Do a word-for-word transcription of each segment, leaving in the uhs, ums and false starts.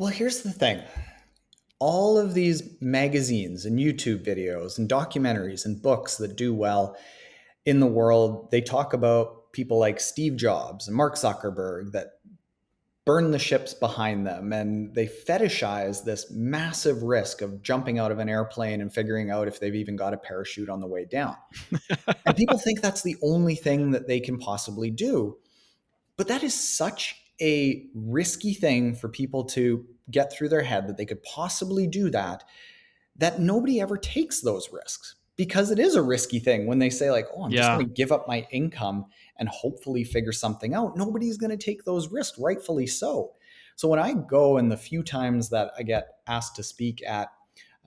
Well, here's the thing. All of these magazines and YouTube videos and documentaries and books that do well in the world, they talk about people like Steve Jobs and Mark Zuckerberg that burn the ships behind them, and they fetishize this massive risk of jumping out of an airplane and figuring out if they've even got a parachute on the way down. And people think that's the only thing that they can possibly do. But that is such a risky thing for people to get through their head that they could possibly do that, that nobody ever takes those risks, because it is a risky thing when they say like, oh, I'm yeah. just going to give up my income and hopefully figure something out. Nobody's going to take those risks, rightfully so. So when I go, and the few times that I get asked to speak at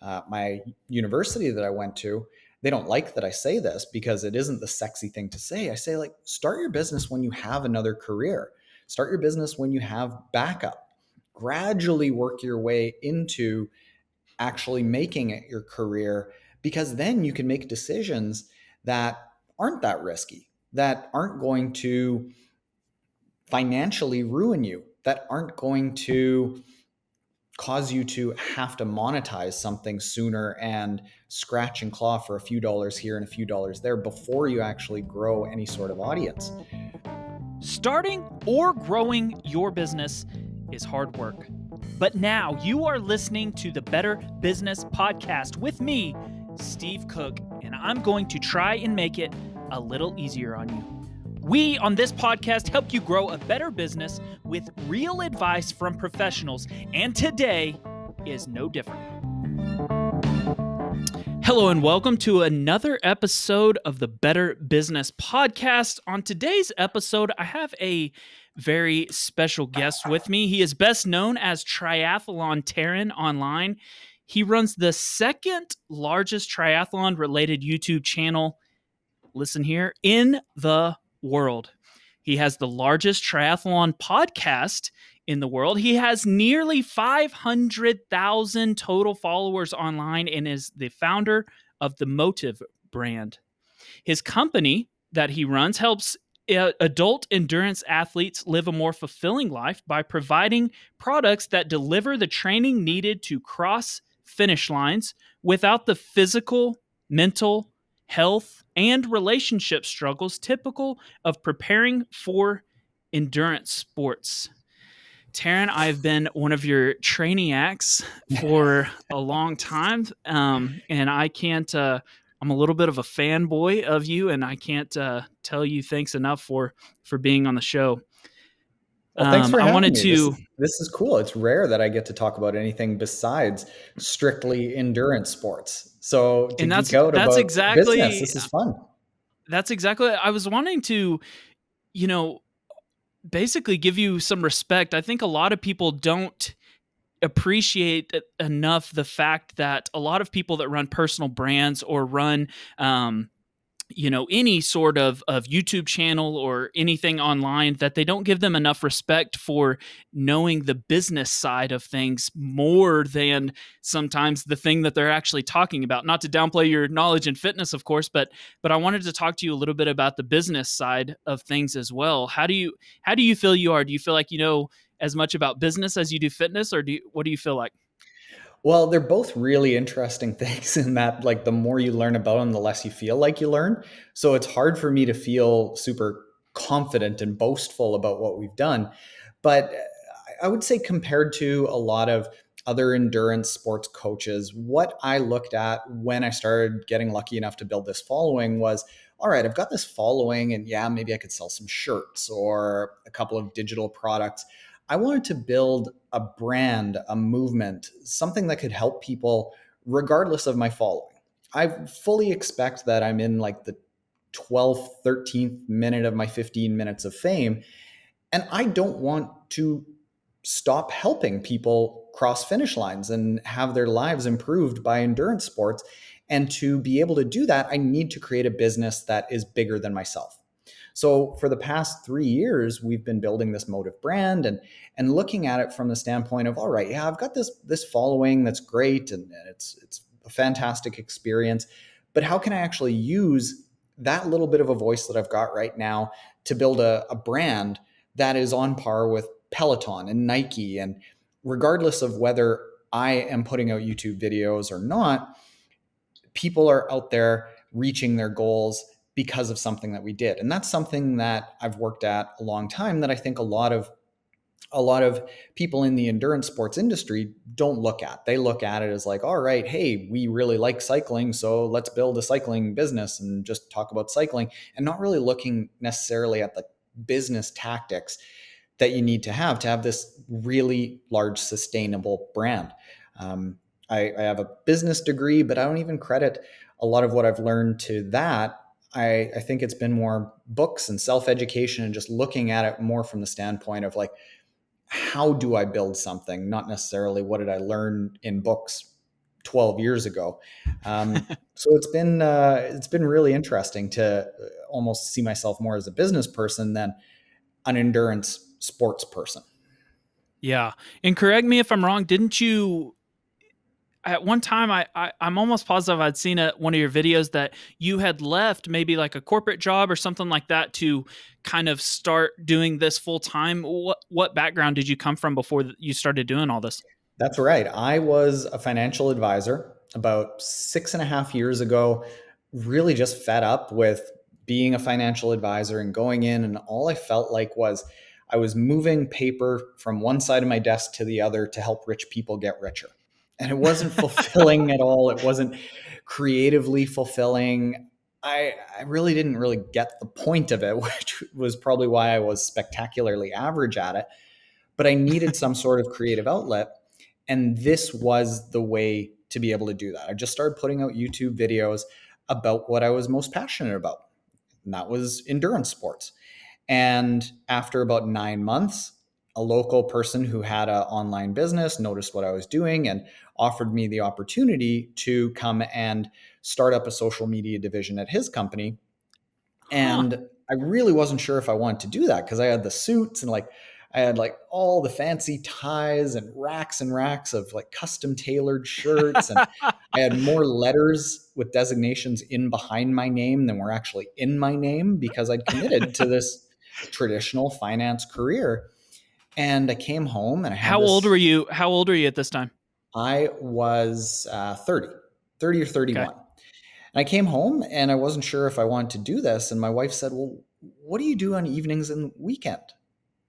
uh, my university that I went to, they don't like that I say this because it isn't the sexy thing to say. I say like, start your business when you have another career. Start your business when you have backup. Gradually work your way into actually making it your career, because then you can make decisions that aren't that risky, that aren't going to financially ruin you, that aren't going to cause you to have to monetize something sooner and scratch and claw for a few dollars here and a few dollars there before you actually grow any sort of audience. Starting or growing your business is hard work. But now you are listening to the Better Business Podcast with me, Steve Cook, and I'm going to try and make it a little easier on you. We on this podcast help you grow a better business with real advice from professionals, and today is no different. Hello and welcome to another episode of the Better Business Podcast. On today's episode, I have a very special guest with me. He is best known as Triathlon Taren online. He runs the second largest triathlon-related YouTube channel, listen here, in the world. He has the largest triathlon podcast in the world. He has nearly five hundred thousand total followers online and is the founder of the Motive brand. His company that he runs helps adult endurance athletes live a more fulfilling life by providing products that deliver the training needed to cross finish lines without the physical, mental, health, and relationship struggles typical of preparing for endurance sports. Taren, I've been one of your trainiacs for a long time, um, and I can't, uh, I'm a little bit of a fanboy of you, and I can't uh, tell you thanks enough for, for being on the show. Well, thanks for um, having I wanted me. To, this, this is cool. It's rare that I get to talk about anything besides strictly endurance sports. So to and that's, geek out that's about exactly, business, this is fun. That's exactly, I was wanting to, you know, basically give you some respect. I think a lot of people don't appreciate enough the fact that a lot of people that run personal brands or run, um, you know, any sort of, of YouTube channel or anything online, that they don't give them enough respect for knowing the business side of things more than sometimes the thing that they're actually talking about. Not to downplay your knowledge in fitness, of course, but, but I wanted to talk to you a little bit about the business side of things as well. How do you, how do you feel you are? Do you feel like you know as much about business as you do fitness, or do you, what do you feel like? Well, they're both really interesting things in that, like, the more you learn about them, the less you feel like you learn. So it's hard for me to feel super confident and boastful about what we've done. But I would say, compared to a lot of other endurance sports coaches, what I looked at when I started getting lucky enough to build this following was, all right, I've got this following, and yeah, maybe I could sell some shirts or a couple of digital products. I wanted to build a brand, a movement, something that could help people regardless of my following. I fully expect that I'm in like the twelfth, thirteenth minute of my fifteen minutes of fame, and I don't want to stop helping people cross finish lines and have their lives improved by endurance sports. And to be able to do that, I need to create a business that is bigger than myself. So for the past three years, we've been building this Motive brand and and looking at it from the standpoint of, all right, yeah, I've got this this following that's great, and it's it's a fantastic experience, but how can I actually use that little bit of a voice that I've got right now to build a, a brand that is on par with Peloton and Nike and regardless of whether I am putting out YouTube videos or not, people are out there reaching their goals because of something that we did. And that's something that I've worked at a long time that I think a lot of a lot of people in the endurance sports industry don't look at. They look at it as like, all right, hey, we really like cycling, so let's build a cycling business and just talk about cycling, and not really looking necessarily at the business tactics that you need to have to have this really large, sustainable brand. Um, I, I have a business degree, but I don't even credit a lot of what I've learned to that. I, I think it's been more books and self-education and just looking at it more from the standpoint of like, how do I build something? Not necessarily what did I learn in books twelve years ago. Um, so it's been uh, it's been really interesting to almost see myself more as a business person than an endurance sports person. Yeah, and correct me if I'm wrong. Didn't you at one time? I, I I'm almost positive I'd seen a, one of your videos that you had left maybe like a corporate job or something like that to kind of start doing this full time. What what background did you come from before you started doing all this? That's right. I was a financial advisor about six and a half years ago, really just fed up with being a financial advisor and going in. And all I felt like was I was moving paper from one side of my desk to the other to help rich people get richer. And it wasn't fulfilling at all. It wasn't creatively fulfilling. I, I really didn't really get the point of it, which was probably why I was spectacularly average at it. But I needed some sort of creative outlet. And this was the way to be able to do that. I just started putting out YouTube videos about what I was most passionate about. And that was endurance sports. And after about nine months, a local person who had an online business noticed what I was doing and offered me the opportunity to come and start up a social media division at his company. Huh. And I really wasn't sure if I wanted to do that because I had the suits and like, I had like all the fancy ties and racks and racks of like custom tailored shirts. And I had more letters with designations in behind my name than were actually in my name because I'd committed to this traditional finance career. And I came home and I had How this, old were you? How old were you at this time? I was uh, thirty, thirty or thirty-one. Okay. And I came home and I wasn't sure if I wanted to do this. And my wife said, well, what do you do on evenings and weekend?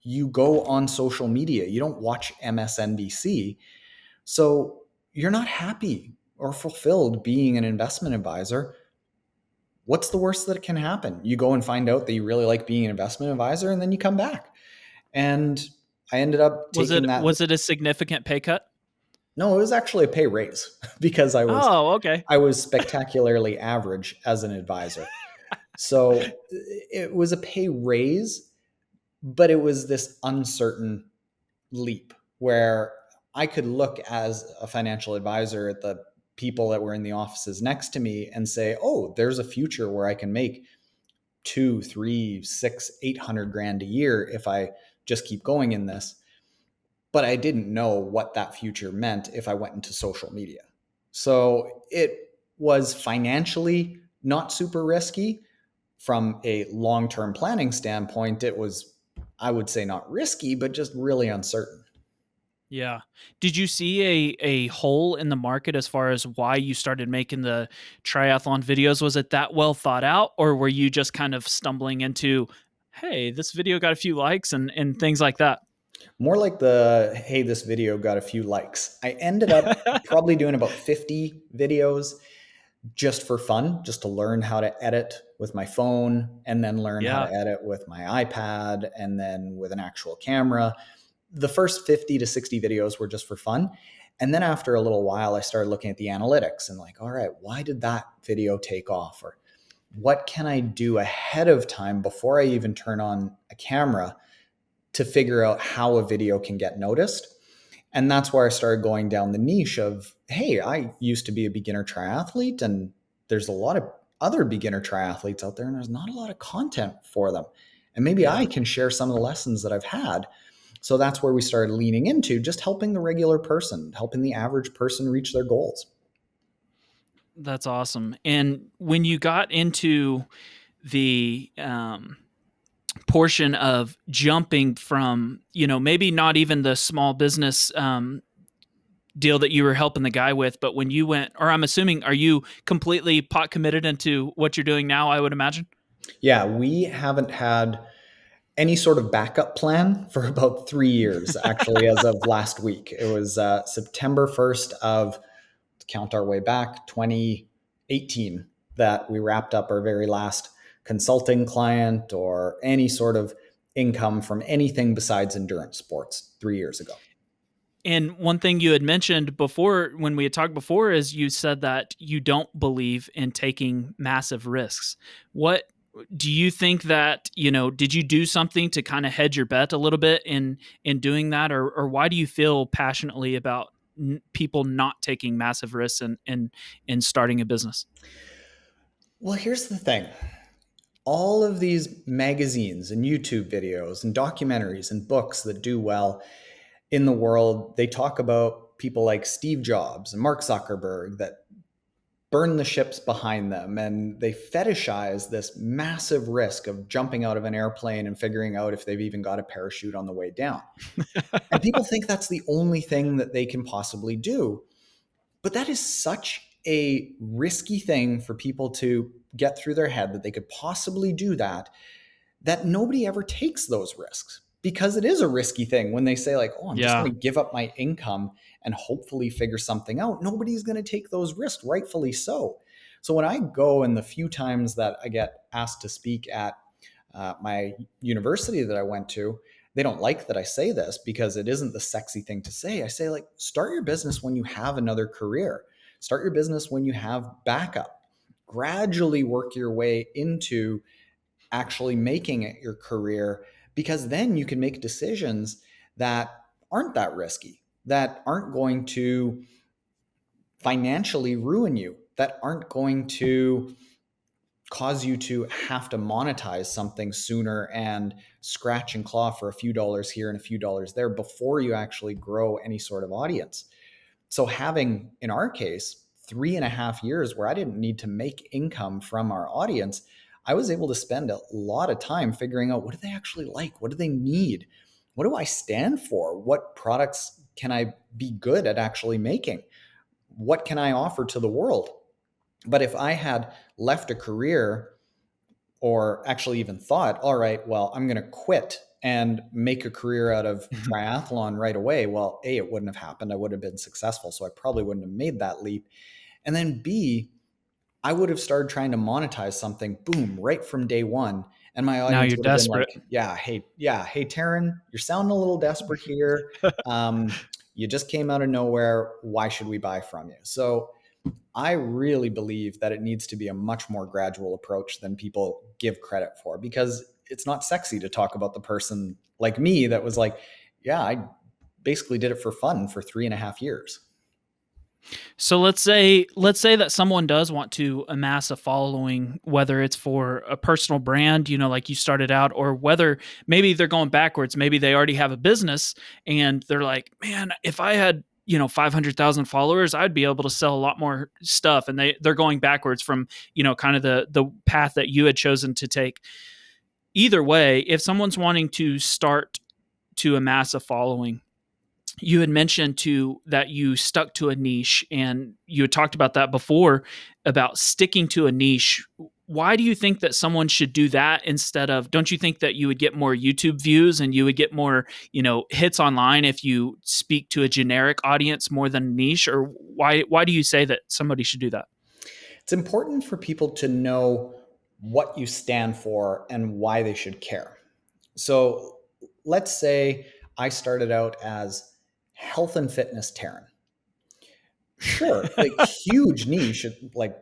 You go on social media, you don't watch M S N B C. So you're not happy or fulfilled being an investment advisor. What's the worst that can happen? You go and find out that you really like being an investment advisor and then you come back. And I ended up taking was it, that. Was it a significant pay cut? No, it was actually a pay raise because I was, oh, okay. I was spectacularly average as an advisor. So it was a pay raise. But it was this uncertain leap where I could look as a financial advisor at the people that were in the offices next to me and say, oh, there's a future where I can make two, three, six, eight hundred grand a year if I just keep going in this. But I didn't know what that future meant if I went into social media. So it was financially not super risky. From a long-term planning standpoint, it was, I would say, not risky, but just really uncertain. Yeah. Did you see a a hole in the market as far as why you started making the triathlon videos? Was it that well thought out, or were you just kind of stumbling into, hey, this video got a few likes and, and things like that? More like the, hey, this video got a few likes. I ended up probably doing about fifty videos just for fun, just to learn how to edit with my phone and then learn yeah. how to edit with my iPad and then with an actual camera. The first fifty to sixty videos were just for fun. And then after a little while, I started looking at the analytics and like, all right, why did that video take off? Or what can I do ahead of time before I even turn on a camera to figure out how a video can get noticed? And that's where I started going down the niche of, hey, I used to be a beginner triathlete and there's a lot of other beginner triathletes out there and there's not a lot of content for them. And maybe yeah. I can share some of the lessons that I've had. So that's where we started leaning into just helping the regular person, helping the average person reach their goals. That's awesome. And when you got into the um, portion of jumping from, you know, maybe not even the small business um, deal that you were helping the guy with, but when you went, or I'm assuming, are you completely pot committed into what you're doing now, I would imagine? Yeah, we haven't had any sort of backup plan for about three years, actually, as of last week. It was uh, September first of, count our way back, twenty eighteen, that we wrapped up our very last consulting client or any sort of income from anything besides endurance sports three years ago. And one thing you had mentioned before, when we had talked before, is you said that you don't believe in taking massive risks. What do you think that, you know, did you do something to kind of hedge your bet a little bit in, in doing that? Or, or why do you feel passionately about n- people not taking massive risks and, and, and starting a business? Well, here's the thing. All of these magazines and YouTube videos and documentaries and books that do well in the world, they talk about people like Steve Jobs and Mark Zuckerberg that burn the ships behind them, and they fetishize this massive risk of jumping out of an airplane and figuring out if they've even got a parachute on the way down. And people think that's the only thing that they can possibly do. But that is such a risky thing for people to get through their head, that they could possibly do that, that nobody ever takes those risks, because it is a risky thing when they say like, oh, I'm yeah. just going to give up my income and hopefully figure something out. Nobody's going to take those risks, rightfully so. So when I go, and the few times that I get asked to speak at uh, my university that I went to, they don't like that I say this because it isn't the sexy thing to say. I say like, start your business when you have another career. Start your business when you have backup. Gradually work your way into actually making it your career, because then you can make decisions that aren't that risky, that aren't going to financially ruin you, that aren't going to cause you to have to monetize something sooner and scratch and claw for a few dollars here and a few dollars there before you actually grow any sort of audience. So having, in our case, three and a half years where I didn't need to make income from our audience, I was able to spend a lot of time figuring out, what do they actually like? What do they need? What do I stand for? What products can I be good at actually making? What can I offer to the world? But if I had left a career, or actually even thought, all right, well, I'm going to quit and make a career out of triathlon right away, well, A, it wouldn't have happened. I would have been successful, so I probably wouldn't have made that leap. And then B, I would have started trying to monetize something, boom, right from day one. And my audience now you're would have desperate. Been like, yeah, hey, yeah, hey, Taren, you're sounding a little desperate here. Um, you just came out of nowhere. Why should we buy from you? So I really believe that it needs to be a much more gradual approach than people give credit for, because it's not sexy to talk about the person like me that was like, yeah, I basically did it for fun for three and a half years. So let's say, let's say that someone does want to amass a following, whether it's for a personal brand, you know, like you started out, or whether maybe they're going backwards. Maybe they already have a business and they're like, man, if I had, you know, five hundred thousand followers, I'd be able to sell a lot more stuff. And they, they're going backwards from, you know, kind of the, the path that you had chosen to take. Either way, if someone's wanting to start to amass a following, you had mentioned too that you stuck to a niche, and you had talked about that before, about sticking to a niche. Why do you think that someone should do that instead of, don't you think that you would get more YouTube views and you would get more, you know, hits online if you speak to a generic audience more than a niche? Or why, why do you say that somebody should do that? It's important for people to know what you stand for and why they should care. So let's say I started out as health and fitness Taren. Sure, like huge niche, like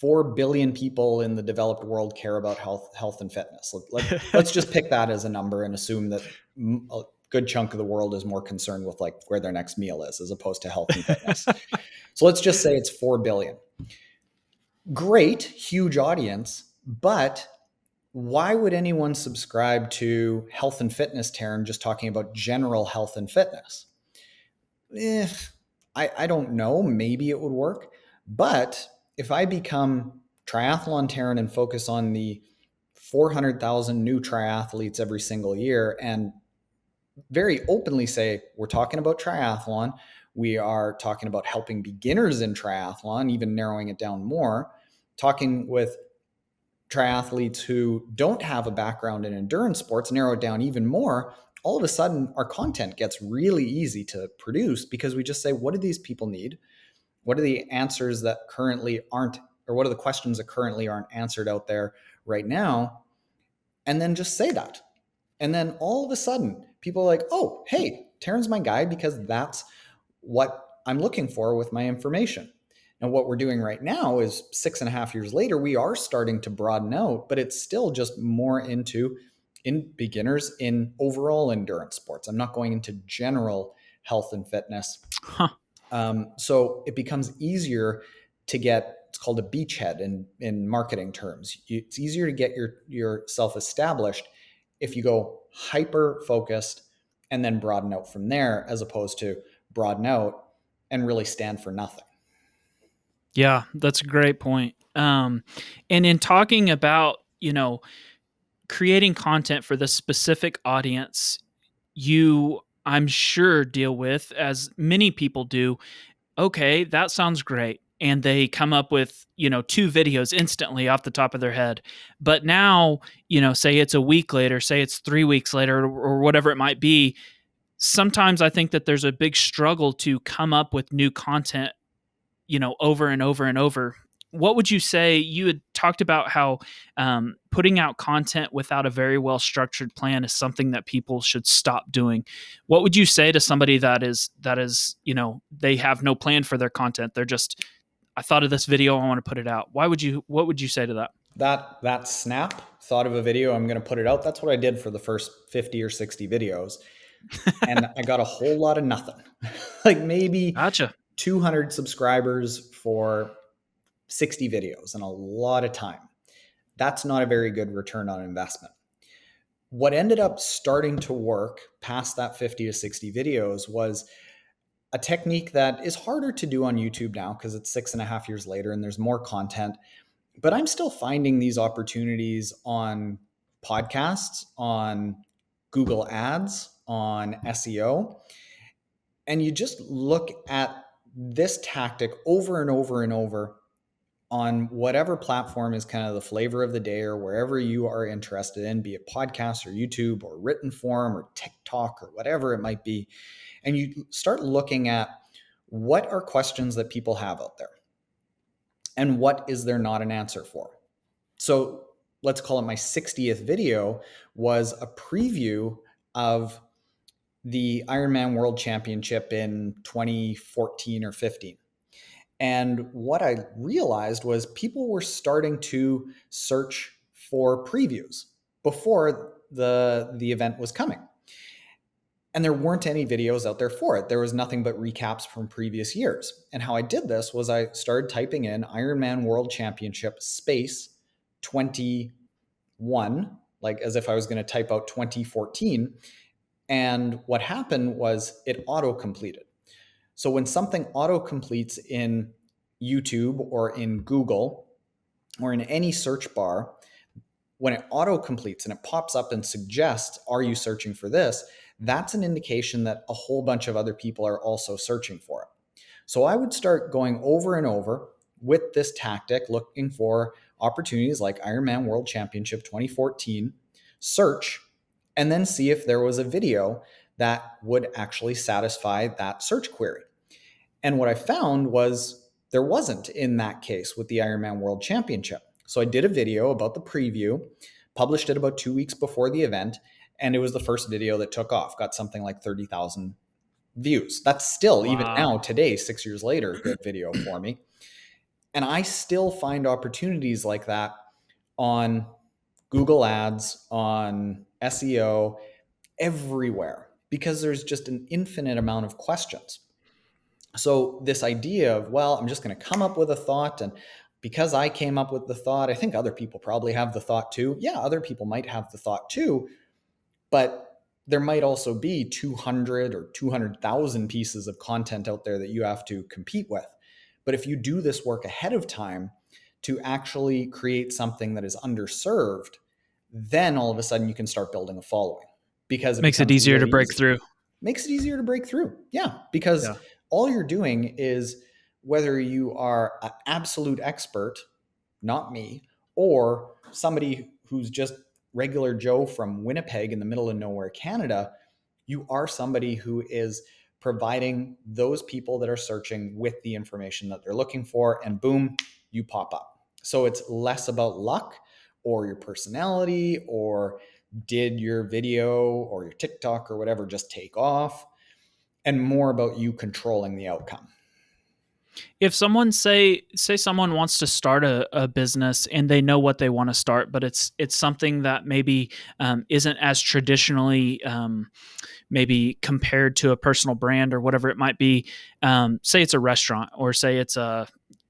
four billion people in the developed world care about health, health and fitness. Let, let, let's just pick that as a number and assume that a good chunk of the world is more concerned with like where their next meal is as opposed to health and fitness. So let's just say it's four billion. Great, huge audience, but why would anyone subscribe to health and fitness Taren just talking about general health and fitness? Eh, I, I don't know. Maybe it would work. But if I become triathlon Taren and focus on the four hundred thousand new triathletes every single year and very openly say, we're talking about triathlon. We are talking about helping beginners in triathlon, even narrowing it down more, talking with triathletes who don't have a background in endurance sports, narrow it down even more. All of a sudden, our content gets really easy to produce because we just say, what do these people need? What are the answers that currently aren't, or what are the questions that currently aren't answered out there right now? And then just say that. And then all of a sudden, people are like, oh, hey, Taren's my guy because that's what I'm looking for with my information. And what we're doing right now is six and a half years later, we are starting to broaden out, but it's still just more into in beginners in overall endurance sports. I'm not going into general health and fitness. Huh. Um, so it becomes easier to get, it's called a beachhead in, in marketing terms. It's easier to get your, yourself established if you go hyper-focused and then broaden out from there, as opposed to broaden out and really stand for nothing. Yeah, that's a great point. Um, and in talking about, you know, creating content for this specific audience, you, I'm sure, deal with, as many people do, okay, that sounds great. And they come up with, you know, two videos instantly off the top of their head. But now, you know, say it's a week later, say it's three weeks later, or whatever it might be. Sometimes I think that there's a big struggle to come up with new content, you know, over and over and over. What would you say? You had talked about how um, putting out content without a very well-structured plan is something that people should stop doing. What would you say to somebody that is, that is, you know, they have no plan for their content? They're just, I thought of this video, I want to put it out. Why would you, what would you say to that? That, that snap, thought of a video, I'm going to put it out. That's what I did for the first fifty or sixty videos. And I got a whole lot of nothing. Like maybe gotcha. two hundred subscribers for sixty videos and a lot of time. That's not a very good return on investment. What ended up starting to work past that fifty to sixty videos was a technique that is harder to do on YouTube now because it's six and a half years later and there's more content, but I'm still finding these opportunities on podcasts, on Google ads, on S E O. And you just look at this tactic over and over and over on whatever platform is kind of the flavor of the day or wherever you are interested in, be it podcasts or YouTube or written form or TikTok or whatever it might be. And you start looking at what are questions that people have out there and what is there not an answer for. So let's call it my sixtieth video was a preview of the Ironman World Championship in twenty fourteen or fifteen. And what I realized was people were starting to search for previews before the, the event was coming. And there weren't any videos out there for it. There was nothing but recaps from previous years. And how I did this was I started typing in Ironman World Championship space twenty-one, like as if I was going to type out twenty fourteen. And what happened was it auto-completed. So when something auto-completes in YouTube or in Google or in any search bar, when it auto-completes and it pops up and suggests, are you searching for this? That's an indication that a whole bunch of other people are also searching for it. So I would start going over and over with this tactic, looking for opportunities like Ironman World Championship twenty fourteen, search, and then see if there was a video that would actually satisfy that search query. And what I found was there wasn't in that case with the Ironman World Championship. So I did a video about the preview, published it about two weeks before the event, and it was the first video that took off, got something like thirty thousand views. That's still, wow, even now, today, six years later, a good video for me. And I still find opportunities like that on Google ads, on S E O, everywhere, because there's just an infinite amount of questions. So this idea of, well, I'm just going to come up with a thought, and because I came up with the thought, I think other people probably have the thought too. Yeah, other people might have the thought too, but there might also be two hundred or two hundred thousand pieces of content out there that you have to compete with. But if you do this work ahead of time to actually create something that is underserved, then all of a sudden you can start building a following, because it makes it easier to break through. Makes it easier to break through. Yeah. Because yeah. all you're doing is, whether you are an absolute expert, not me, or somebody who's just regular Joe from Winnipeg in the middle of nowhere, Canada, you are somebody who is providing those people that are searching with the information that they're looking for, and boom, you pop up. So it's less about luck or your personality or did your video or your TikTok or whatever just take off, and more about you controlling the outcome. If someone say, say someone wants to start a, a business and they know what they want to start, but it's, it's something that maybe um, isn't as traditionally um, maybe compared to a personal brand or whatever it might be, um, say it's a restaurant or say it's a,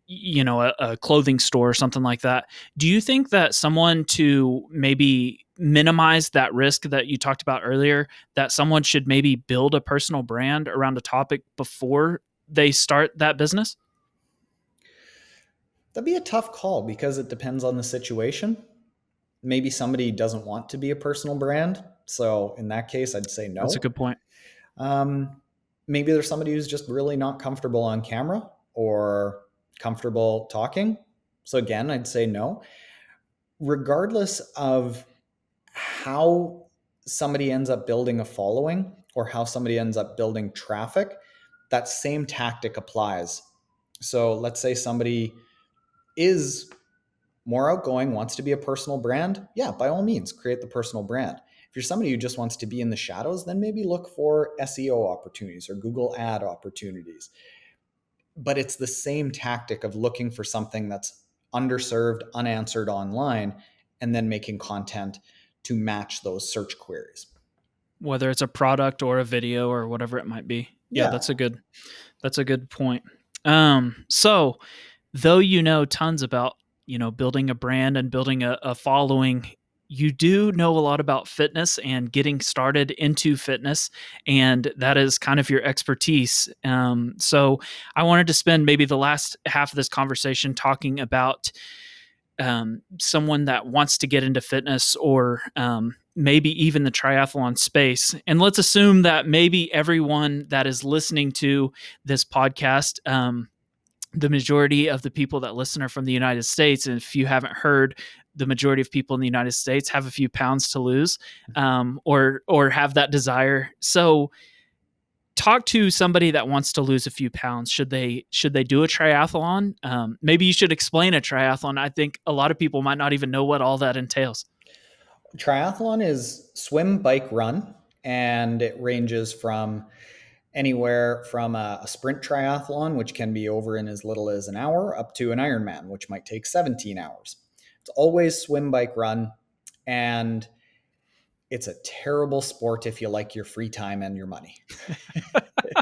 you know, a, a clothing store or something like that. Do you think that someone, to maybe minimize that risk that you talked about earlier, that someone should maybe build a personal brand around a topic before they start that business? That'd be a tough call, because it depends on the situation. Maybe somebody doesn't want to be a personal brand. So in that case, I'd say no. That's a good point. Um, maybe there's somebody who's just really not comfortable on camera or comfortable talking. So again, I'd say no. Regardless of how somebody ends up building a following or how somebody ends up building traffic, that same tactic applies. So let's say somebody is more outgoing, wants to be a personal brand. Yeah, by all means, create the personal brand. If you're somebody who just wants to be in the shadows, then maybe look for S E O opportunities or Google ad opportunities. But it's the same tactic of looking for something that's underserved, unanswered online, and then making content to match those search queries. Whether it's a product or a video or whatever it might be. Yeah, yeah, that's a good, that's a good point. Um, so though, you know, tons about, you know, building a brand and building a, a following, you do know a lot about fitness and getting started into fitness. And that is kind of your expertise. Um, so I wanted to spend maybe the last half of this conversation talking about, um, someone that wants to get into fitness or, um, maybe even the triathlon space. And let's assume that maybe everyone that is listening to this podcast, um, the majority of the people that listen are from the United States. And if you haven't heard, the majority of people in the United States have a few pounds to lose, um, or, or have that desire. So talk to somebody that wants to lose a few pounds. Should they, should they do a triathlon? Um, maybe you should explain a triathlon. I think a lot of people might not even know what all that entails. Triathlon is swim, bike, run, and it ranges from anywhere from a, a sprint triathlon, which can be over in as little as an hour, up to an Ironman, which might take seventeen hours. It's always swim, bike, run, and it's a terrible sport if you like your free time and your money.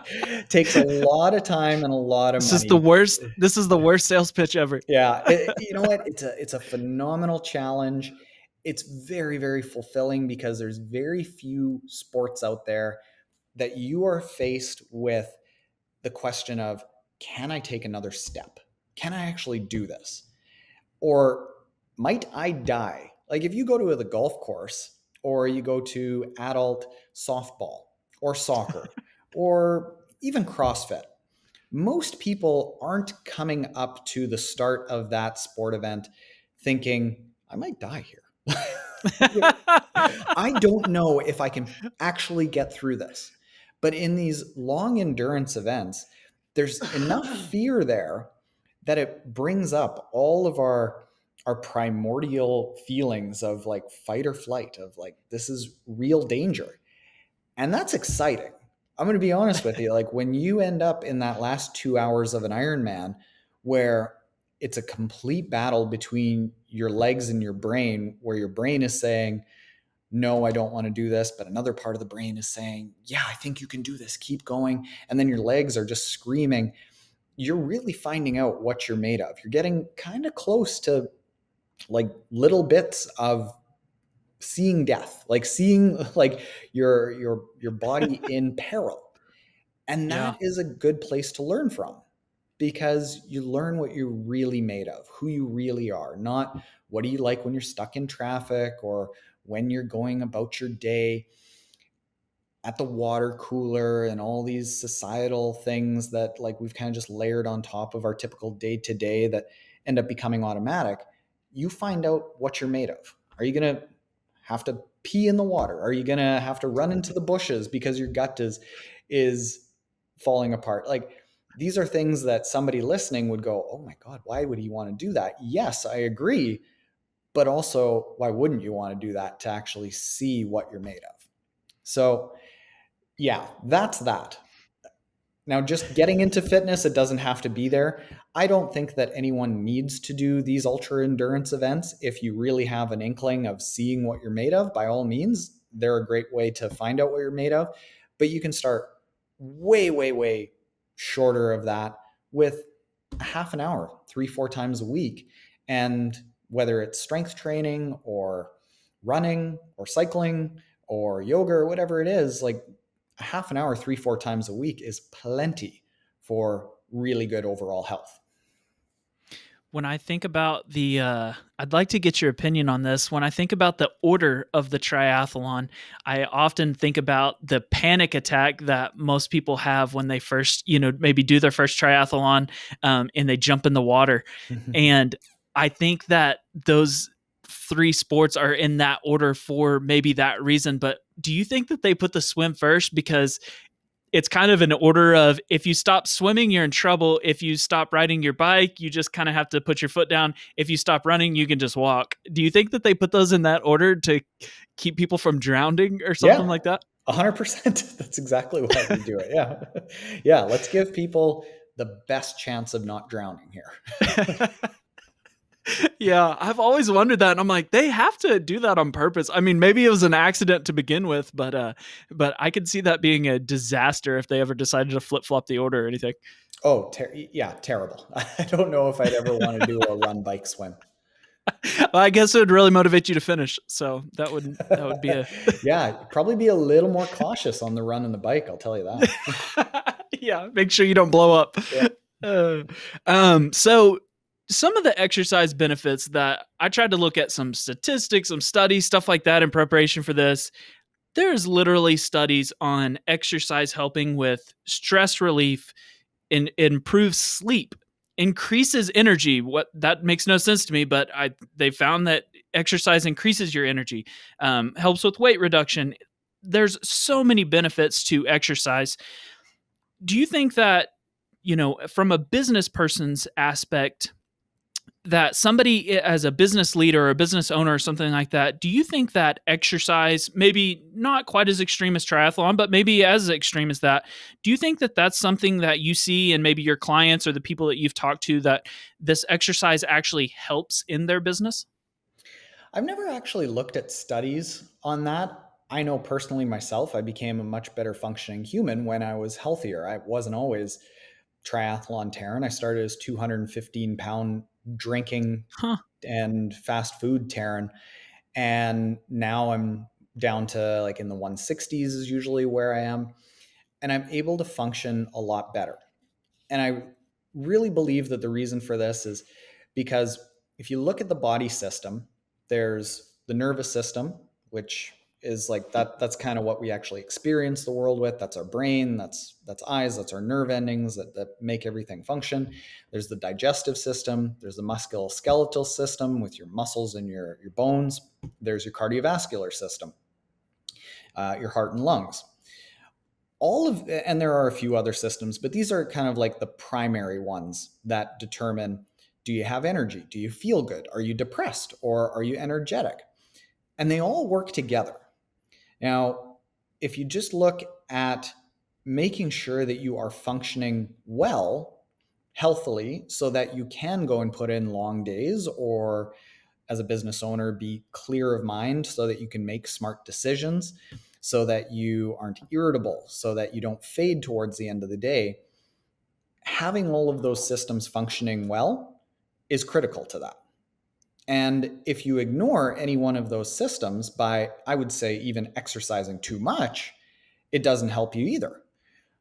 It takes a lot of time and a lot of this money. This is the worst. This is the worst sales pitch ever. Yeah, it, you know what? It's a it's a phenomenal challenge. It's very, very fulfilling, because there's very few sports out there that you are faced with the question of, can I take another step? Can I actually do this? Or might I die? Like if you go to the golf course or you go to adult softball or soccer or even CrossFit, most people aren't coming up to the start of that sport event thinking, I might die here. I don't know if I can actually get through this. But in these long endurance events, there's enough fear there that it brings up all of our our primordial feelings of like fight or flight, of like, this is real danger. And that's exciting. I'm going to be honest with you. Like when you end up in that last two hours of an Ironman where it's a complete battle between your legs and your brain, where your brain is saying, no, I don't want to do this. But another part of the brain is saying, yeah, I think you can do this. Keep going. And then your legs are just screaming. You're really finding out what you're made of. You're getting kind of close to like little bits of seeing death, like seeing like your, your, your body in peril. And that yeah. is a good place to learn from. because you learn what you're really made of, who you really are, not what do you like when you're stuck in traffic or when you're going about your day at the water cooler and all these societal things that like we've kind of just layered on top of our typical day to day that end up becoming automatic. You find out what you're made of. Are you going to have to pee in the water? Are you going to have to run into the bushes because your gut is, is falling apart? Like, these are things that somebody listening would go, oh my God, why would he want to do that? Yes, I agree. But also, why wouldn't you want to do that to actually see what you're made of? So yeah, that's that. Now, just getting into fitness, it doesn't have to be there. I don't think that anyone needs to do these ultra endurance events. If you really have an inkling of seeing what you're made of, by all means, they're a great way to find out what you're made of. But you can start way, way, way shorter of that with half an hour, three, four times a week. And whether it's strength training or running or cycling or yoga or whatever it is, like a half an hour, three, four times a week is plenty for really good overall health. When I think about the, uh, I'd like to get your opinion on this. When I think about the order of the triathlon, I often think about the panic attack that most people have when they first, you know, maybe do their first triathlon, um, and they jump in the water. And I think that those three sports are in that order for maybe that reason. But do you think that they put the swim first? Because it's kind of an order of, if you stop swimming, you're in trouble. If you stop riding your bike, you just kind of have to put your foot down. If you stop running, you can just walk. Do you think that they put those in that order to keep people from drowning or something yeah, like that? A hundred percent. That's exactly why we do it. Yeah. Yeah. Let's give people the best chance of not drowning here. Yeah, I've always wondered that. And I'm like, they have to do that on purpose. I mean, maybe it was an accident to begin with, but uh, but I could see that being a disaster if they ever decided to flip-flop the order or anything. Oh, ter- yeah, terrible. I don't know if I'd ever want to do a run, bike, swim. Well, I guess it would really motivate you to finish. So that would that would be a... Yeah, probably be a little more cautious on the run and the bike, I'll tell you that. Yeah, make sure you don't blow up. Yeah. Uh, um. So... Some of the exercise benefits that I tried to look at, some statistics, some studies, stuff like that in preparation for this. There's literally studies on exercise helping with stress relief and improves sleep, increases energy. What that makes no sense to me, but I they found that exercise increases your energy, um, helps with weight reduction. There's so many benefits to exercise. Do you think that, you know, from a business person's aspect, that somebody as a business leader or a business owner or something like that, do you think that exercise, maybe not quite as extreme as triathlon, but maybe as extreme as that, do you think that that's something that you see in maybe your clients or the people that you've talked to, that this exercise actually helps in their business? I've never actually looked at studies on that. I know personally myself, I became a much better functioning human when I was healthier. I wasn't always Triathlon Taren. I started as two hundred fifteen pound drinking huh. and fast food Taren. And now I'm down to like in the one sixties is usually where I am. And I'm able to function a lot better. And I really believe that the reason for this is because if you look at the body system, there's the nervous system, which is like that, that's kind of what we actually experience the world with. That's our brain, that's that's eyes, that's our nerve endings that, that make everything function. There's the digestive system, there's the musculoskeletal system with your muscles and your, your bones. There's your cardiovascular system, uh, your heart and lungs. All of, and there are a few other systems, but these are kind of like the primary ones that determine, do you have energy? Do you feel good? Are you depressed or are you energetic? And they all work together. Now, if you just look at making sure that you are functioning well, healthily, so that you can go and put in long days, or as a business owner, be clear of mind so that you can make smart decisions, so that you aren't irritable, so that you don't fade towards the end of the day, having all of those systems functioning well is critical to that. And if you ignore any one of those systems by, I would say, even exercising too much, it doesn't help you either.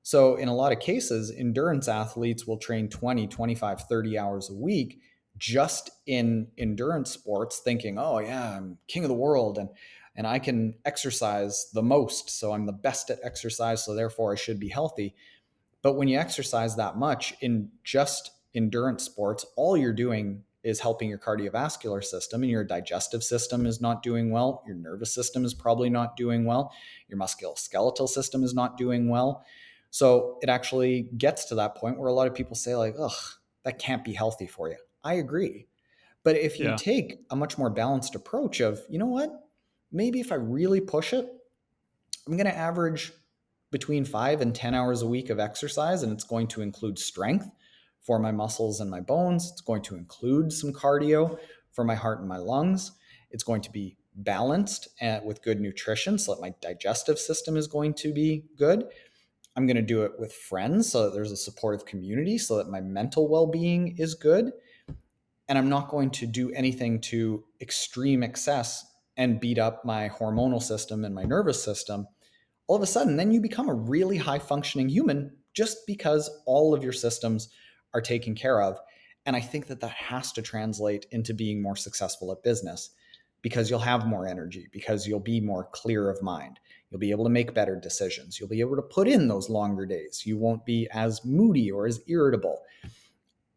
So in a lot of cases, endurance athletes will train twenty, twenty-five, thirty hours a week just in endurance sports, thinking, oh yeah, I'm king of the world and and I can exercise the most. So I'm the best at exercise, so therefore I should be healthy. But when you exercise that much in just endurance sports, all you're doing is helping your cardiovascular system, and your digestive system is not doing well. Your nervous system is probably not doing well. Your musculoskeletal system is not doing well. So it actually gets to that point where a lot of people say like, ugh, that can't be healthy for you. I agree. But if you yeah. take a much more balanced approach of, you know what, maybe if I really push it, I'm going to average between five and ten hours a week of exercise, and it's going to include strength for my muscles and my bones. It's going to include some cardio for my heart and my lungs. It's going to be balanced and with good nutrition so that my digestive system is going to be good. I'm going to do it with friends so that there's a supportive community, so that my mental well-being is good. And I'm not going to do anything to extreme excess and beat up my hormonal system and my nervous system. All of a sudden, then you become a really high-functioning human just because all of your systems are taken care of. And I think that that has to translate into being more successful at business, because you'll have more energy, because you'll be more clear of mind. You'll be able to make better decisions. You'll be able to put in those longer days. You won't be as moody or as irritable.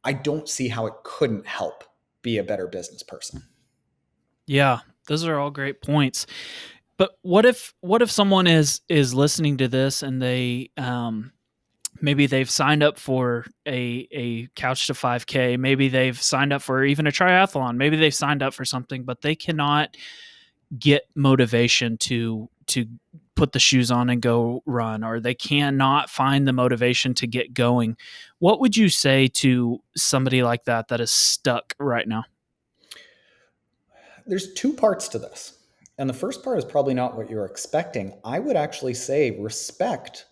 I don't see how it couldn't help be a better business person. Yeah, those are all great points. But what if what if someone is is listening to this and they um maybe they've signed up for a a couch to five K, maybe they've signed up for even a triathlon, maybe they've signed up for something, but they cannot get motivation to to put the shoes on and go run, or they cannot find the motivation to get going. What would you say to somebody like that that is stuck right now? There's two parts to this. And the first part is probably not what you're expecting. I would actually say respect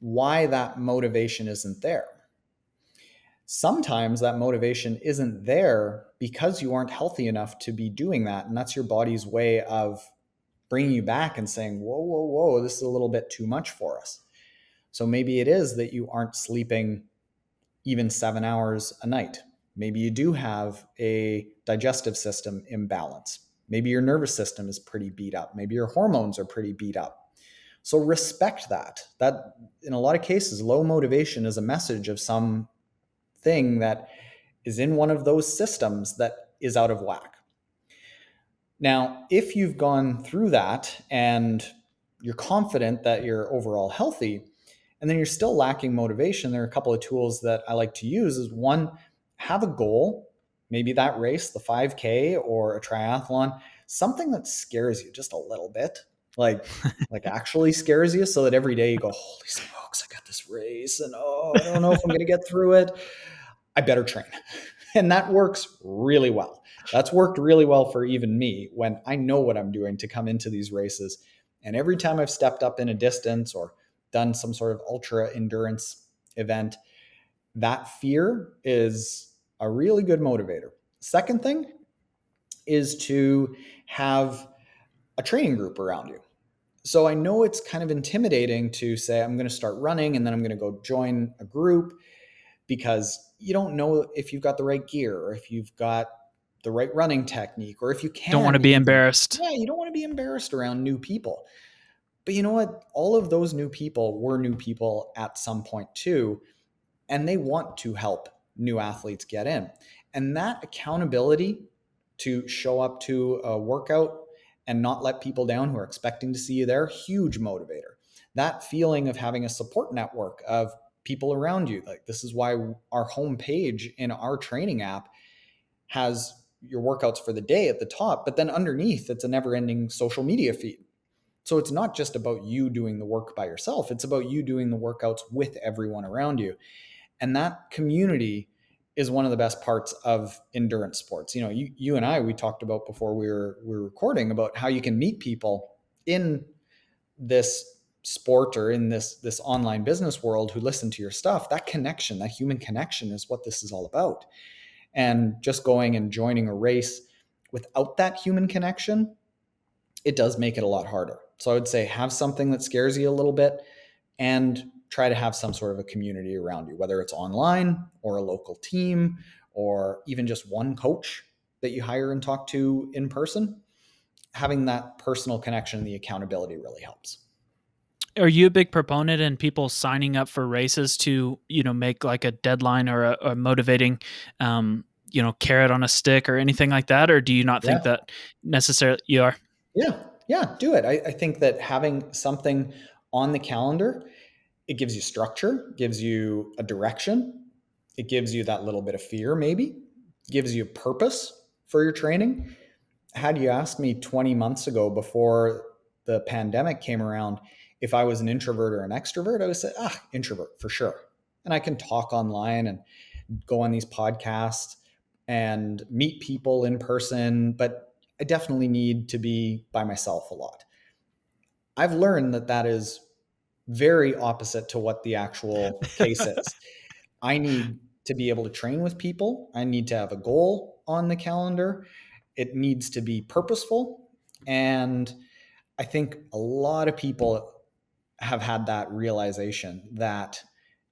why that motivation isn't there. Sometimes that motivation isn't there because you aren't healthy enough to be doing that. And that's your body's way of bringing you back and saying, whoa, whoa, whoa, this is a little bit too much for us. So maybe it is that you aren't sleeping even seven hours a night. Maybe you do have a digestive system imbalance. Maybe your nervous system is pretty beat up. Maybe your hormones are pretty beat up. So respect that. That in a lot of cases, low motivation is a message of some thing that is in one of those systems that is out of whack. Now, if you've gone through that and you're confident that you're overall healthy, and then you're still lacking motivation, there are a couple of tools that I like to use. Is one, have a goal, maybe that race, the five K or a triathlon, something that scares you just a little bit, like, like actually scares you, so that every day you go, holy smokes, I got this race, and oh, I don't know if I'm going to get through it. I better train. And that works really well. That's worked really well for even me when I know what I'm doing to come into these races. And every time I've stepped up in a distance or done some sort of ultra endurance event, that fear is a really good motivator. Second thing is to have a training group around you. So I know it's kind of intimidating to say, I'm going to start running and then I'm going to go join a group, because you don't know if you've got the right gear or if you've got the right running technique, or if you can. Don't want to be embarrassed. Yeah, you don't want to be embarrassed around new people. But you know what? All of those new people were new people at some point too, and they want to help new athletes get in. And that accountability to show up to a workout and not let people down who are expecting to see you there, huge motivator. That feeling of having a support network of people around you. Like, this is why our homepage in our training app has your workouts for the day at the top, but then underneath it's a never-ending social media feed. So it's not just about you doing the work by yourself. It's about you doing the workouts with everyone around you. And that community is one of the best parts of endurance sports. You know, you, you and I, we talked about before we were, we were recording about how you can meet people in this sport or in this, this online business world who listen to your stuff. That connection, that human connection is what this is all about. And just going and joining a race without that human connection, it does make it a lot harder. So I would say have something that scares you a little bit and try to have some sort of a community around you, whether it's online or a local team or even just one coach that you hire and talk to in person. Having that personal connection and the accountability really helps. Are you a big proponent in people signing up for races to, you know, make like a deadline or a, a motivating, um, you know, carrot on a stick or anything like that? Or do you not think yeah. that necessarily you are? Yeah. Yeah. Do it. I, I think that having something on the calendar, it gives you structure, gives you a direction. It gives you that little bit of fear, maybe gives you purpose for your training. Had you asked me twenty months ago before the pandemic came around, if I was an introvert or an extrovert, I would say, ah, introvert for sure. And I can talk online and go on these podcasts and meet people in person, but I definitely need to be by myself a lot. I've learned that that is very opposite to what the actual case is. I need to be able to train with people. I need to have a goal on the calendar. It needs to be purposeful. And I think a lot of people have had that realization that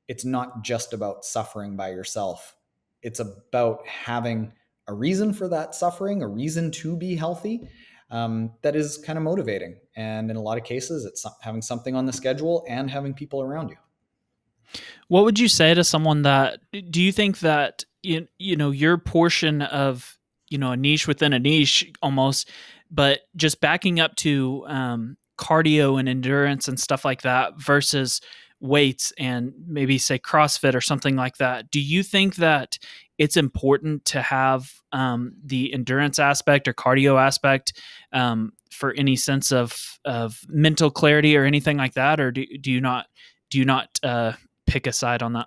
it's not just about suffering by yourself. It's about having a reason for that suffering, a reason to be healthy, um, that is kind of motivating. And in a lot of cases, it's having something on the schedule and having people around you. What would you say to someone that, do you think that, you, you know, your portion of, you know, a niche within a niche almost, but just backing up to um, cardio and endurance and stuff like that versus weights and maybe say CrossFit or something like that. Do you think that it's important to have um, the endurance aspect or cardio aspect um, for any sense of, of mental clarity or anything like that? Or do, do you not, do you not uh, pick a side on that?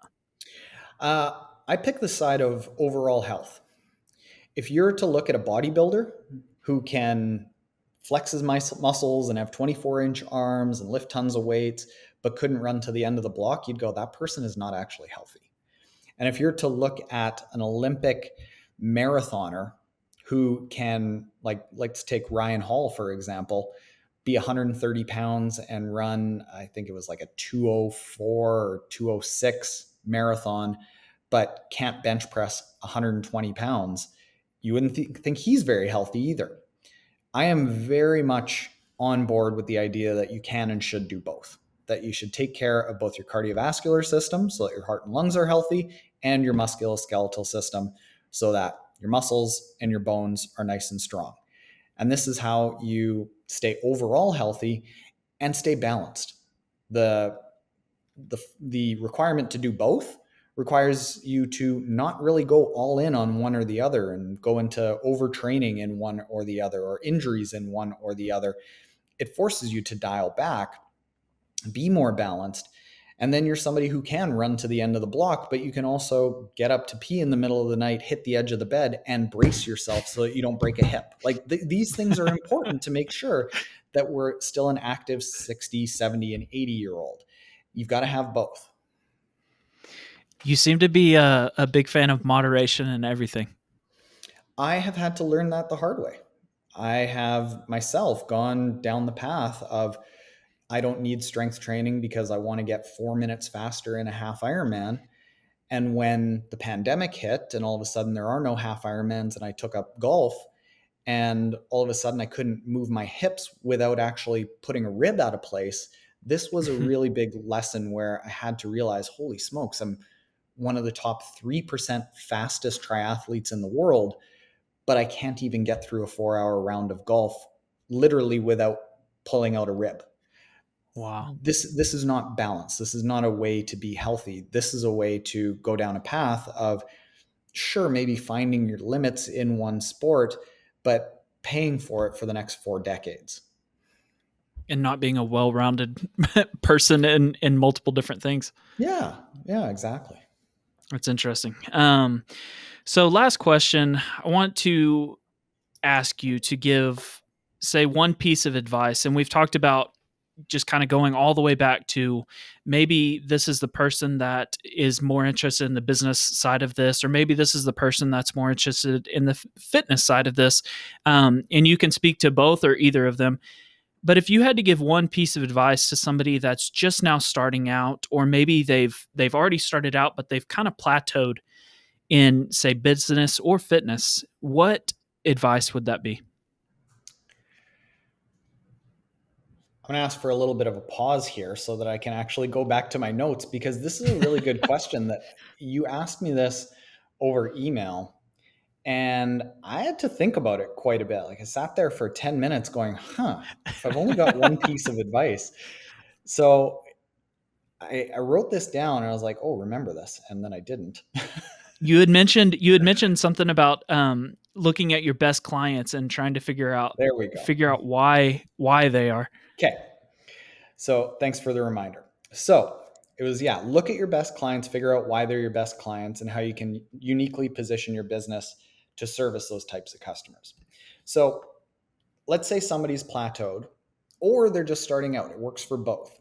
Uh, I pick the side of overall health. If you're to look at a bodybuilder who can flex his muscles and have twenty-four inch arms and lift tons of weights, but couldn't run to the end of the block, you'd go, that person is not actually healthy. And if you're to look at an Olympic marathoner who can, like, let's take Ryan Hall, for example, be one hundred thirty pounds and run, I think it was like a two oh four or two oh six marathon, but can't bench press one hundred twenty pounds. You wouldn't th- think he's very healthy either. I am very much on board with the idea that you can and should do both, that you should take care of both your cardiovascular system so that your heart and lungs are healthy and your musculoskeletal system so that your muscles and your bones are nice and strong. And this is how you stay overall healthy and stay balanced. The, the, the requirement to do both requires you to not really go all in on one or the other and go into overtraining in one or the other or injuries in one or the other. It forces you to dial back, be more balanced. And then you're somebody who can run to the end of the block, but you can also get up to pee in the middle of the night, hit the edge of the bed and brace yourself so that you don't break a hip. Like th- these things are important to make sure that we're still an active sixty, seventy, and eighty year old. You've got to have both. You seem to be a, a big fan of moderation and everything. I have had to learn that the hard way. I have myself gone down the path of, I don't need strength training because I want to get four minutes faster in a half Ironman. And when the pandemic hit and all of a sudden there are no half Ironmans and I took up golf and all of a sudden I couldn't move my hips without actually putting a rib out of place. This was a really big lesson where I had to realize, holy smokes, I'm one of the top three percent fastest triathletes in the world, but I can't even get through a four hour round of golf literally without pulling out a rib. Wow. This, this is not balance. This is not a way to be healthy. This is a way to go down a path of, sure, maybe finding your limits in one sport, but paying for it for the next four decades. And not being a well-rounded person in, in multiple different things. Yeah. Yeah, exactly. That's interesting. Um, so last question, I want to ask you to give, say, one piece of advice. And we've talked about just kind of going all the way back to maybe this is the person that is more interested in the business side of this, or maybe this is the person that's more interested in the f- fitness side of this. Um, and you can speak to both or either of them. But if you had to give one piece of advice to somebody that's just now starting out, or maybe they've they've already started out, but they've kind of plateaued in, say, business or fitness, what advice would that be? I'm going to ask for a little bit of a pause here so that I can actually go back to my notes, because this is a really good question that you asked me this over email. And I had to think about it quite a bit. Like I sat there for ten minutes going, huh, if I've only got one piece of advice. So I, I wrote this down and I was like, oh, remember this. And then I didn't. You had mentioned, you had mentioned something about um, looking at your best clients and trying to figure out, there we go. figure out why, why they are. Okay. So thanks for the reminder. So it was, yeah, look at your best clients, figure out why they're your best clients and how you can uniquely position your business to service those types of customers. So let's say somebody's plateaued or they're just starting out. It works for both.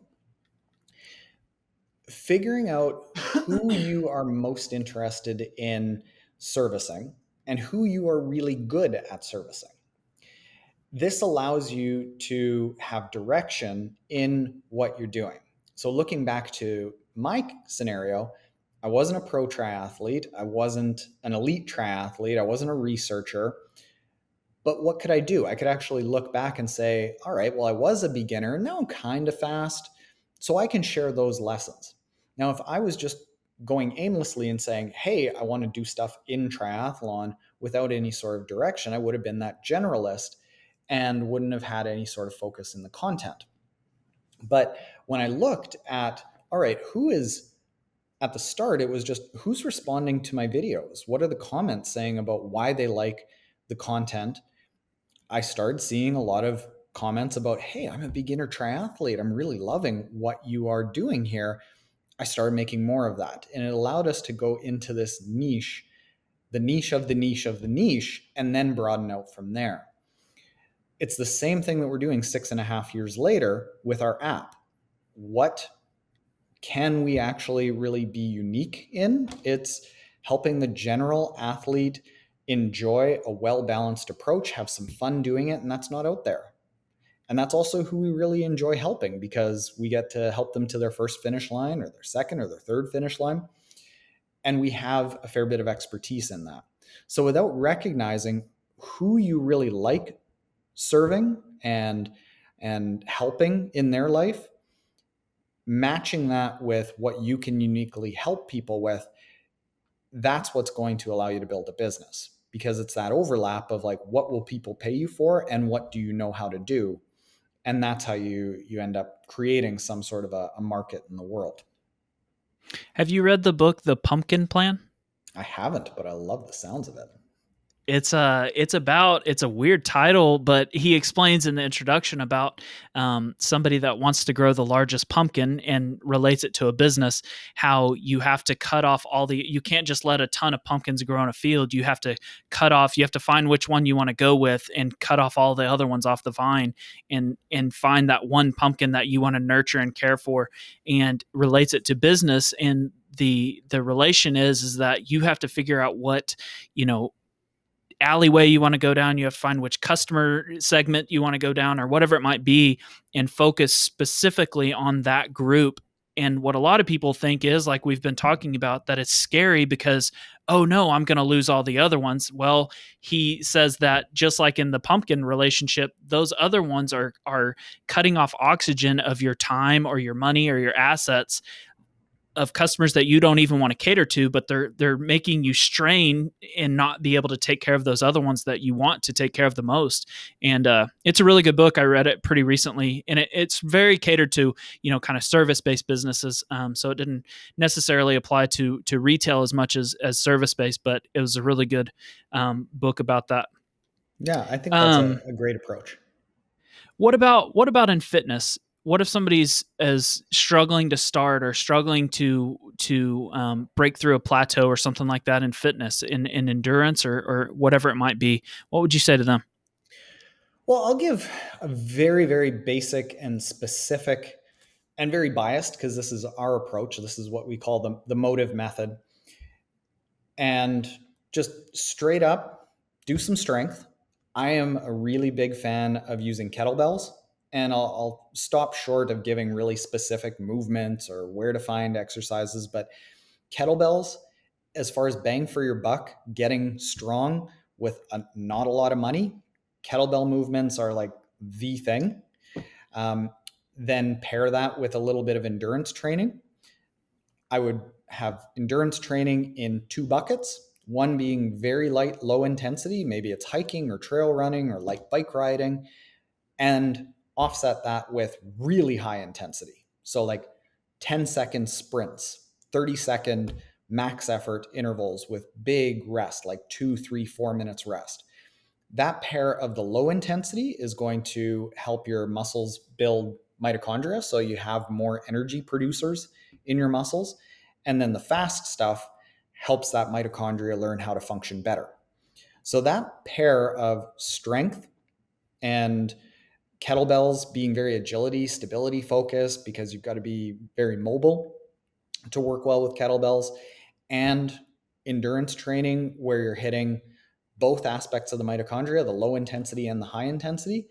Figuring out who you are most interested in servicing and who you are really good at servicing. This allows you to have direction in what you're doing. So looking back to my scenario, I wasn't a pro triathlete. I wasn't an elite triathlete. I wasn't a researcher. But what could I do? I could actually look back and say, all right, well, I was a beginner and now I'm kind of fast. So I can share those lessons. Now, if I was just going aimlessly and saying, hey, I want to do stuff in triathlon without any sort of direction, I would have been that generalist and wouldn't have had any sort of focus in the content. But when I looked at, all right, who is at the start, it was just who's responding to my videos? What are the comments saying about why they like the content? I started seeing a lot of comments about, hey, I'm a beginner triathlete. I'm really loving what you are doing here. I started making more of that. And it allowed us to go into this niche, the niche of the niche of the niche, and then broaden out from there. It's the same thing that we're doing six and a half years later with our app. What can we actually really be unique in? It's helping the general athlete enjoy a well-balanced approach, have some fun doing it, and that's not out there. And that's also who we really enjoy helping, because we get to help them to their first finish line or their second or their third finish line. And we have a fair bit of expertise in that. So without recognizing who you really like serving and, and helping in their life, matching that with what you can uniquely help people with, that's what's going to allow you to build a business, because it's that overlap of like, what will people pay you for and what do you know how to do? And that's how you you end up creating some sort of a, a market in the world. Have you read the book, The Pumpkin Plan? I haven't, but I love the sounds of it. It's a, it's about, it's a weird title, but he explains in the introduction about um, somebody that wants to grow the largest pumpkin and relates it to a business, how you have to cut off all the, you can't just let a ton of pumpkins grow in a field. You have to cut off, you have to find which one you want to go with and cut off all the other ones off the vine and, and find that one pumpkin that you want to nurture and care for, and relates it to business. And the, the relation is, is that you have to figure out what, you know, alleyway you want to go down, you have to find which customer segment you want to go down or whatever it might be, and focus specifically on that group. And what a lot of people think is, like we've been talking about, that it's scary because, oh no, I'm going to lose all the other ones. Well, he says that just like in the pumpkin relationship, those other ones are, are cutting off oxygen of your time or your money or your assets of customers that you don't even want to cater to, but they're they're making you strain and not be able to take care of those other ones that you want to take care of the most. And uh, it's a really good book. I read it pretty recently, and it, it's very catered to, you know, kind of service-based businesses. Um, so it didn't necessarily apply to to retail as much as as service-based, but it was a really good um, book about that. Yeah, I think that's um, a, a great approach. What about what about in fitness? What if somebody's as struggling to start or struggling to to um, break through a plateau or something like that in fitness, in, in endurance or, or whatever it might be? What would you say to them? Well, I'll give a very, very basic and specific and very biased, because this is our approach. This is what we call the, the motive method. And just straight up, do some strength. I am a really big fan of using kettlebells And I'll, I'll stop short of giving really specific movements or where to find exercises, but kettlebells, as far as bang for your buck, getting strong with a, not a lot of money, kettlebell movements are like the thing. Um, then pair that with a little bit of endurance training. I would have endurance training in two buckets, one being very light, low intensity. Maybe it's hiking or trail running or light bike riding, and offset that with really high intensity. So like ten second sprints, thirty second max effort intervals with big rest, like two, three, four minutes rest. That pair of the low intensity is going to help your muscles build mitochondria, so you have more energy producers in your muscles. And then the fast stuff helps that mitochondria learn how to function better. So that pair of strength and kettlebells being very agility, stability focused, because you've got to be very mobile to work well with kettlebells, and endurance training where you're hitting both aspects of the mitochondria, the low intensity and the high intensity.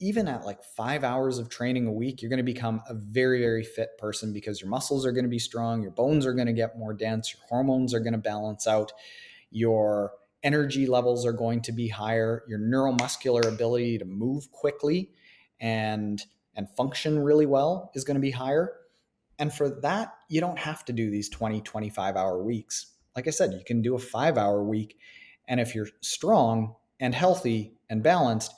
Even at like five hours of training a week, you're going to become a very, very fit person because your muscles are going to be strong. Your bones are going to get more dense. Your hormones are going to balance out. Your energy levels are going to be higher. Your neuromuscular ability to move quickly and, and function really well is going to be higher. And for that, you don't have to do these twenty, twenty-five hour weeks. Like I said, you can do a five hour week. And if you're strong and healthy and balanced,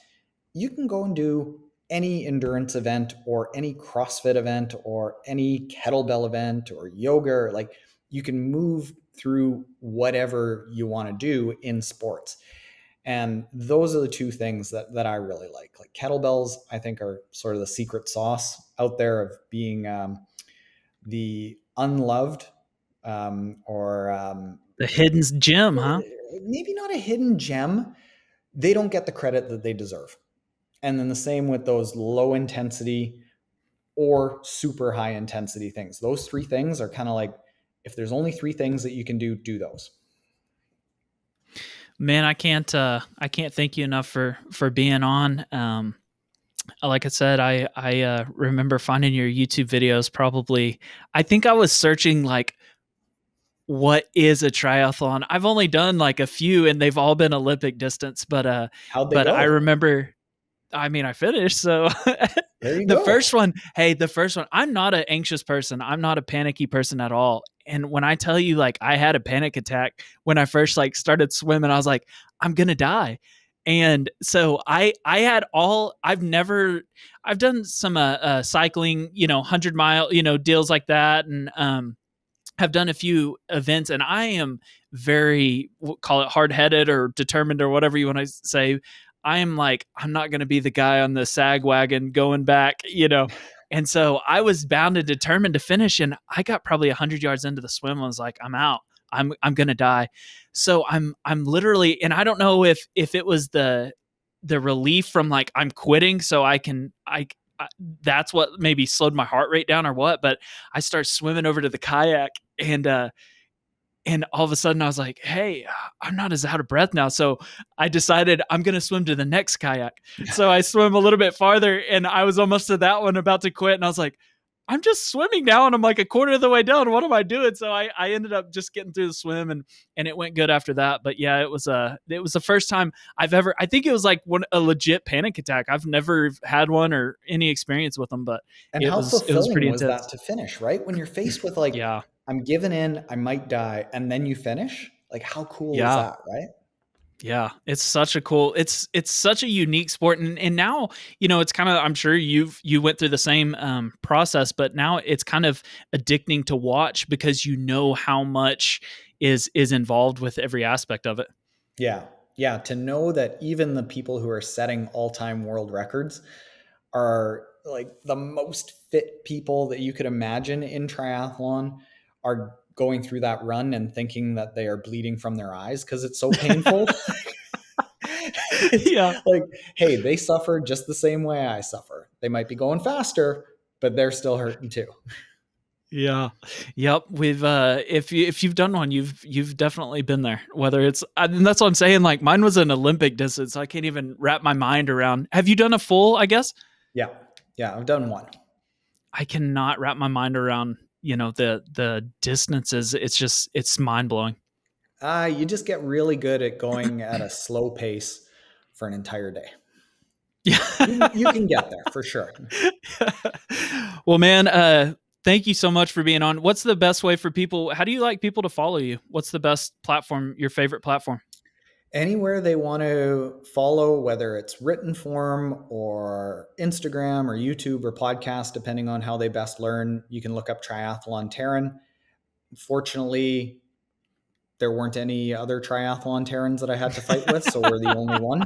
you can go and do any endurance event or any CrossFit event or any kettlebell event or yoga. Like, you can move through whatever you want to do in sports. And those are the two things that, that I really like. Like kettlebells, I think, are sort of the secret sauce out there of being um, the unloved um, or... Um, the hidden gem, huh? Maybe not a hidden gem. They don't get the credit that they deserve. And then the same with those low intensity or super high intensity things. Those three things are kind of like, if there's only three things that you can do, do those. Man, I can't, uh, I can't thank you enough for, for being on. Um, like I said, I, I, uh, remember finding your YouTube videos. Probably, I think I was searching like, what is a triathlon? I've only done like a few and they've all been Olympic distance, but, uh, How'd they but go? I remember, I mean, I finished. So the go. first one, hey, the first one, I'm not an anxious person. I'm not a panicky person at all. And when I tell you, like, I had a panic attack when I first like started swimming, I was like, I'm going to die. And so I, I had all, I've never, I've done some, uh, uh cycling, you know, hundred mile, you know, deals like that. And, um, have done a few events, and I am very, we'll call it hard-headed or determined or whatever you want to say. I am like, I'm not going to be the guy on the sag wagon going back, you know? And so I was bound and determined to finish. And I got probably a hundred yards into the swim. I was like, I'm out, I'm, I'm going to die. So I'm, I'm literally, and I don't know if, if it was the, the relief from like, I'm quitting so I can, I I, that's what maybe slowed my heart rate down or what, but I start swimming over to the kayak and, uh, and all of a sudden I was like, hey, I'm not as out of breath now. So I decided I'm going to swim to the next kayak. So I swim a little bit farther and I was almost to that one about to quit. And I was like, I'm just swimming now. And I'm like a quarter of the way down. What am I doing? So I, I ended up just getting through the swim and, and it went good after that. But yeah, it was a, it was the first time I've ever, I think it was like one, a legit panic attack. I've never had one or any experience with them, but and it, how was, fulfilling it was pretty was intense. That to finish, right? When you're faced with like, yeah, I'm giving in, I might die. And then you finish, like, how cool yeah. is that? Right. Yeah. It's such a cool, it's, it's such a unique sport. And and now, you know, it's kind of, I'm sure you've, you went through the same um, process, but now it's kind of addicting to watch because you know how much is, is involved with every aspect of it. Yeah. Yeah. To know that even the people who are setting all-time world records are like the most fit people that you could imagine in triathlon are going through that run and thinking that they are bleeding from their eyes because it's so painful. Yeah. Like, hey, they suffer just the same way I suffer. They might be going faster, but they're still hurting too. Yeah. Yep. We've, uh, if you, if you've done one, you've, you've definitely been there, whether it's, and that's what I'm saying. Like mine was an Olympic distance. I can't even wrap my mind around. Have you done a full, I guess? Yeah. Yeah. I've done one. I cannot wrap my mind around, you know, the, the distances. It's just, it's mind blowing. Uh, you just get really good at going at a slow pace for an entire day. Yeah. you, you can get there for sure. Well, man, uh, thank you so much for being on. What's the best way for people? How do you like people to follow you? What's the best platform, your favorite platform? Anywhere they want to follow, whether it's written form or Instagram or YouTube or podcast, depending on how they best learn, you can look up Triathlon Taren. Fortunately, there weren't any other Triathlon Tarens that I had to fight with, so we're the only one.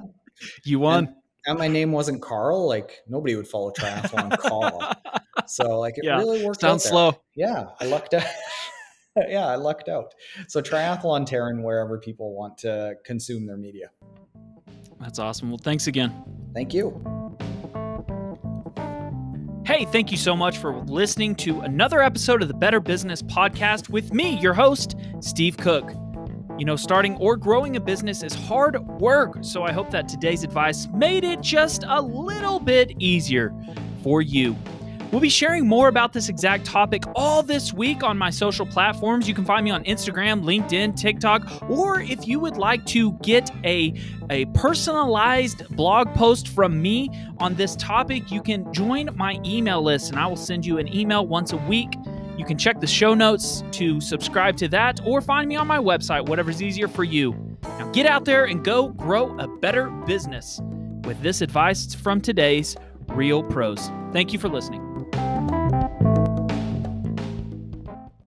You won. And, and my name wasn't Carl. Like nobody would follow Triathlon Carl. So like it yeah. really worked Sounds out. Sounds slow. Yeah. I lucked out. yeah. I lucked out. So Triathlon Taren, wherever people want to consume their media. That's awesome. Well, thanks again. Thank you. Hey, thank you so much for listening to another episode of the Better Business Podcast with me, your host, Steve Cook. You know, starting or growing a business is hard work. So I hope that today's advice made it just a little bit easier for you. We'll be sharing more about this exact topic all this week on my social platforms. You can find me on Instagram, LinkedIn, TikTok, or if you would like to get a, a personalized blog post from me on this topic, you can join my email list and I will send you an email once a week. You can check the show notes to subscribe to that or find me on my website, whatever's easier for you. Now get out there and go grow a better business with this advice from today's Real Pros. Thank you for listening.